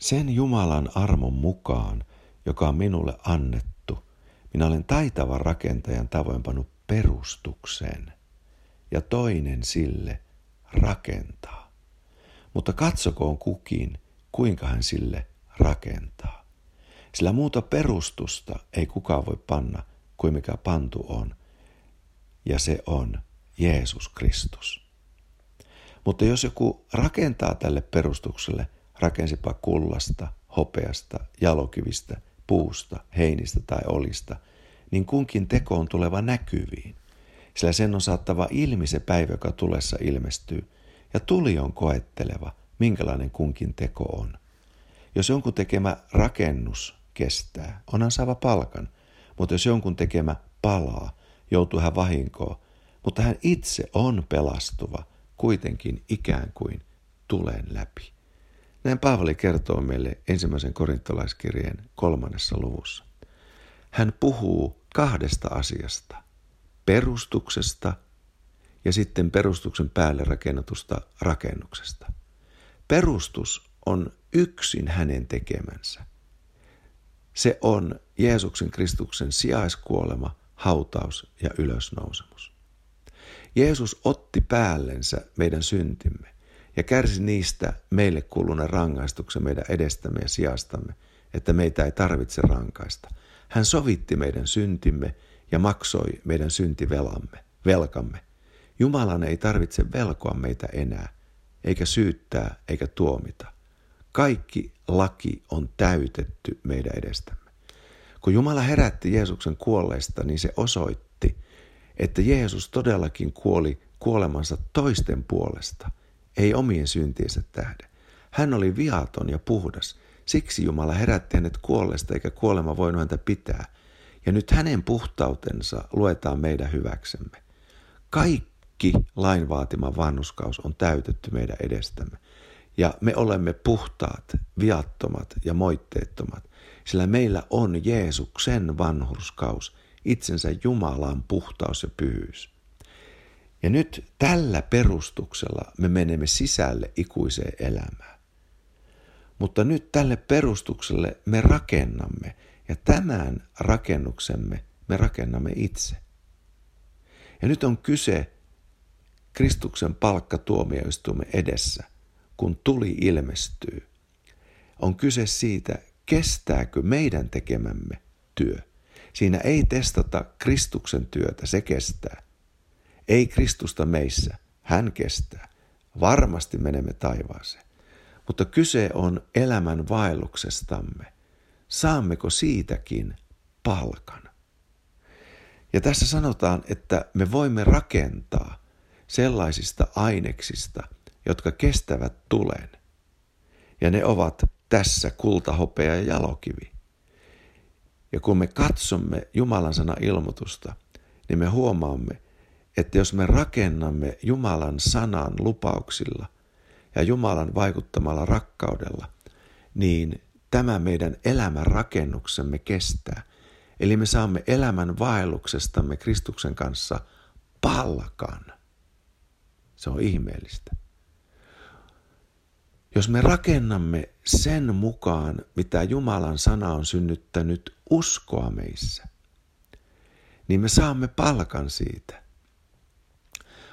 Sen Jumalan armon mukaan, joka on minulle annettu, minä olen taitavan rakentajan tavoin pannut perustuksen, ja toinen sille rakentaa. Mutta katsokoon kukin, kuinka hän sille rakentaa. Sillä muuta perustusta ei kukaan voi panna kuin mikä pantu on, ja se on Jeesus Kristus. Mutta jos joku rakentaa tälle perustukselle, rakensipa kullasta, hopeasta, jalokivistä, puusta, heinistä tai olista, niin kunkin teko on tuleva näkyviin, sillä sen on saattava ilmi se päivä, joka tulessa ilmestyy, ja tuli on koetteleva, minkälainen kunkin teko on. Jos jonkun tekemä rakennus kestää, onhan saava palkan, mutta jos jonkun tekemä palaa, joutuu hän vahinkoon, mutta hän itse on pelastuva, kuitenkin ikään kuin tulen läpi. Näin Paavali kertoo meille 1. korintolaiskirjeen 3. luvussa. Hän puhuu kahdesta asiasta, perustuksesta ja sitten perustuksen päälle rakennetusta rakennuksesta. Perustus on yksin hänen tekemänsä. Se on Jeesuksen Kristuksen sijaiskuolema, hautaus ja ylösnousemus. Jeesus otti päällensä meidän syntimme ja kärsi niistä meille kuuluneen rangaistuksen meidän edestämme ja sijastamme, että meitä ei tarvitse rankaista. Hän sovitti meidän syntimme ja maksoi meidän syntivelkamme. Jumalan ei tarvitse velkoa meitä enää, eikä syyttää, eikä tuomita. Kaikki laki on täytetty meidän edestämme. Kun Jumala herätti Jeesuksen kuolleista, niin se osoitti, että Jeesus todellakin kuoli kuolemansa toisten puolesta, ei omien syntiensä tähden. Hän oli viaton ja puhdas, siksi Jumala herätti hänet kuolleesta eikä kuolema voinut häntä pitää. Ja nyt hänen puhtautensa luetaan meidän hyväksemme. Kaikki lain vaatima vanhurskaus on täytetty meidän edestämme. Ja me olemme puhtaat, viattomat ja moitteettomat, sillä meillä on Jeesuksen vanhurskaus, itsensä Jumalan puhtaus ja pyhyys. Ja nyt tällä perustuksella me menemme sisälle ikuiseen elämään. Mutta nyt tälle perustukselle me rakennamme, ja tämän rakennuksemme me rakennamme itse. Ja nyt on kyse Kristuksen palkkatuomioistuimen edessä, kun tuli ilmestyy. On kyse siitä, kestääkö meidän tekemämme työ. Siinä ei testata Kristuksen työtä, se kestää. Ei Kristusta meissä, hän kestää. Varmasti menemme taivaaseen. Mutta kyse on elämän vaelluksestamme. Saammeko siitäkin palkan? Ja tässä sanotaan, että me voimme rakentaa sellaisista aineksista, jotka kestävät tulen. Ja ne ovat tässä kulta, hopea ja jalokivi. Ja kun me katsomme Jumalan sanan ilmoitusta, niin me huomaamme, että jos me rakennamme Jumalan sanan lupauksilla ja Jumalan vaikuttamalla rakkaudella, niin tämä meidän elämän rakennuksemme kestää. Eli me saamme elämän vaelluksestamme Kristuksen kanssa palkan. Se on ihmeellistä. Jos me rakennamme sen mukaan, mitä Jumalan sana on synnyttänyt uskoa meissä, niin me saamme palkan siitä.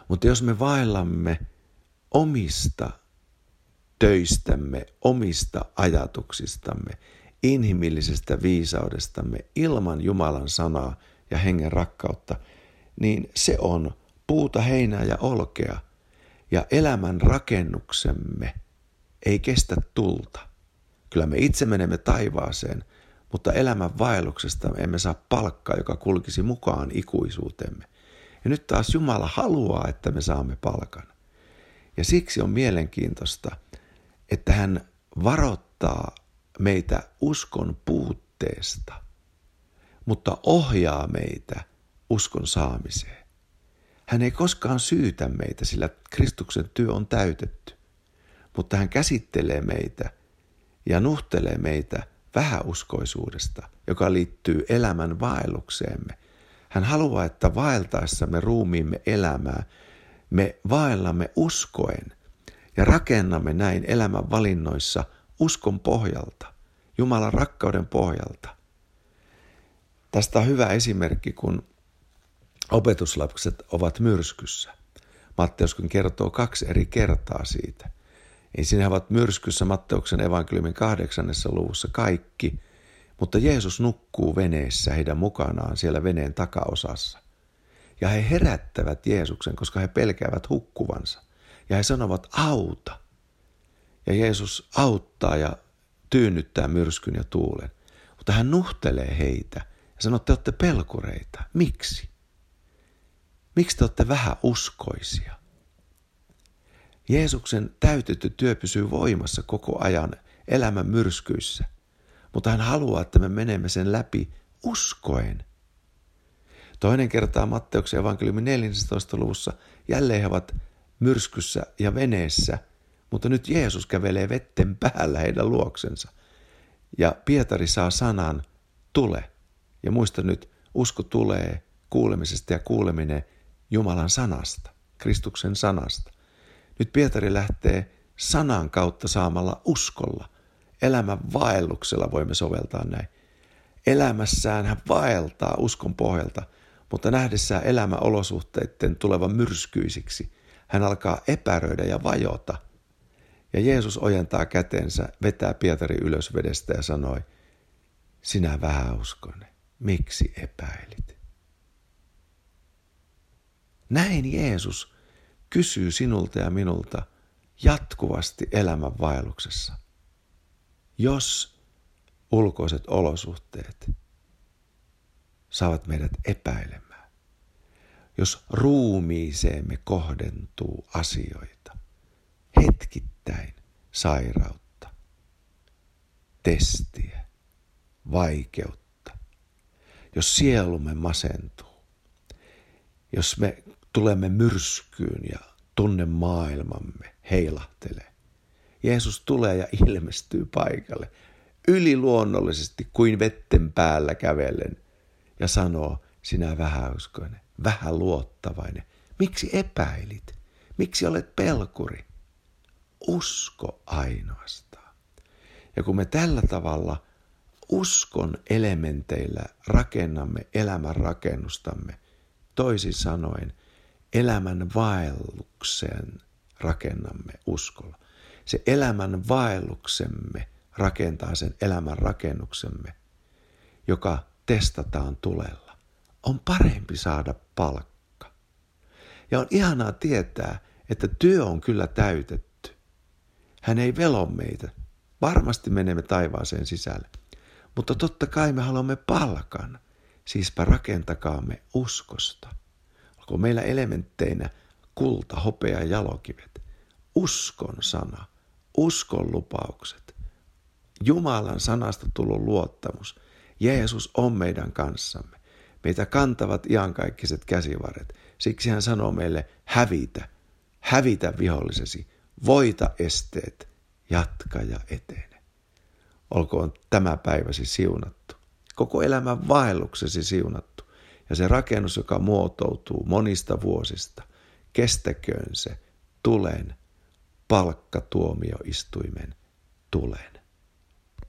Mutta jos me vaellamme omista töistämme, omista ajatuksistamme, inhimillisestä viisaudestamme ilman Jumalan sanaa ja hengen rakkautta, niin se on puuta, heinää ja olkea, ja elämän rakennuksemme ei kestä tulta. Kyllä me itse menemme taivaaseen, mutta elämän vaelluksesta emme saa palkkaa, joka kulkisi mukaan ikuisuutemme. Ja nyt taas Jumala haluaa, että me saamme palkan. Ja siksi on mielenkiintoista, että hän varoittaa meitä uskon puutteesta, mutta ohjaa meitä uskon saamiseen. Hän ei koskaan syytä meitä, sillä Kristuksen työ on täytetty, mutta hän käsittelee meitä ja nuhtelee meitä vähäuskoisuudesta, joka liittyy elämän vaellukseemme. Hän haluaa, että vaeltaessamme ruumiimme elämää, me vaellamme uskoen ja rakennamme näin elämän valinnoissa uskon pohjalta, Jumalan rakkauden pohjalta. Tästä on hyvä esimerkki, kun opetuslapset ovat myrskyssä. Matteuskin kertoo 2 eri kertaa siitä. Ensin he ovat myrskyssä Matteuksen evankeliumin 8. luvussa kaikki, mutta Jeesus nukkuu veneessä heidän mukanaan siellä veneen takaosassa. Ja he herättävät Jeesuksen, koska he pelkäävät hukkuvansa. Ja he sanovat, auta. Ja Jeesus auttaa ja tyynnyttää myrskyn ja tuulen. Mutta hän nuhtelee heitä ja sanoo, te olette pelkureita. Miksi? Miksi te olette vähäuskoisia? Jeesuksen täytetty työ pysyy voimassa koko ajan elämän myrskyissä. Mutta hän haluaa, että me menemme sen läpi uskoen. Toinen kertaa Matteuksen evankeliumin 14. luvussa jälleen he ovat myrskyssä ja veneessä, mutta nyt Jeesus kävelee vetten päällä heidän luoksensa. Ja Pietari saa sanan, tule. Ja muista nyt, usko tulee kuulemisesta ja kuuleminen Jumalan sanasta, Kristuksen sanasta. Nyt Pietari lähtee sanan kautta saamalla uskolla. Elämän vaelluksella voimme soveltaa näin. Elämässään hän vaeltaa uskon pohjalta, mutta nähdessään elämäolosuhteiden tulevan myrskyisiksi, hän alkaa epäröidä ja vajota. Ja Jeesus ojentaa kätensä, vetää Pietari ylös vedestä ja sanoi, sinä vähäuskoinen, miksi epäilit? Näin Jeesus kysyy sinulta ja minulta jatkuvasti elämän vaelluksessa. Jos ulkoiset olosuhteet saavat meidät epäilemään, jos ruumiiseemme kohdentuu asioita, hetkittäin sairautta, testiä, vaikeutta, jos sielumme masentuu, jos me tulemme myrskyyn ja tunnemaailmamme heilahtelee, Jeesus tulee ja ilmestyy paikalle yliluonnollisesti kuin vetten päällä kävellen ja sanoo, sinä vähäuskoinen, vähäluottavainen, miksi epäilit? Miksi olet pelkuri? Usko ainoastaan. Ja kun me tällä tavalla uskon elementeillä rakennamme elämän rakennustamme, toisin sanoen elämän vaelluksen rakennamme uskolla. Se elämän vaelluksemme rakentaa sen elämän rakennuksemme, joka testataan tulella. On parempi saada palkka. Ja on ihanaa tietää, että työ on kyllä täytetty. Hän ei velo meitä. Varmasti menemme taivaaseen sisälle. Mutta totta kai me haluamme palkan. Siispä rakentakaamme uskosta. Olkoon meillä elementteinä kulta, hopea ja jalokivet. Uskon sana. Uskon lupaukset, Jumalan sanasta tullut luottamus, Jeesus on meidän kanssamme. Meitä kantavat iankaikkiset käsivarret. Siksi hän sanoo meille, hävitä vihollisesi, voita esteet, jatka ja etene. Olkoon tämä päiväsi siunattu, koko elämän vaelluksesi siunattu, ja se rakennus, joka muotoutuu monista vuosista, kestäköön se tulen palkkatuomioistuimen tulen.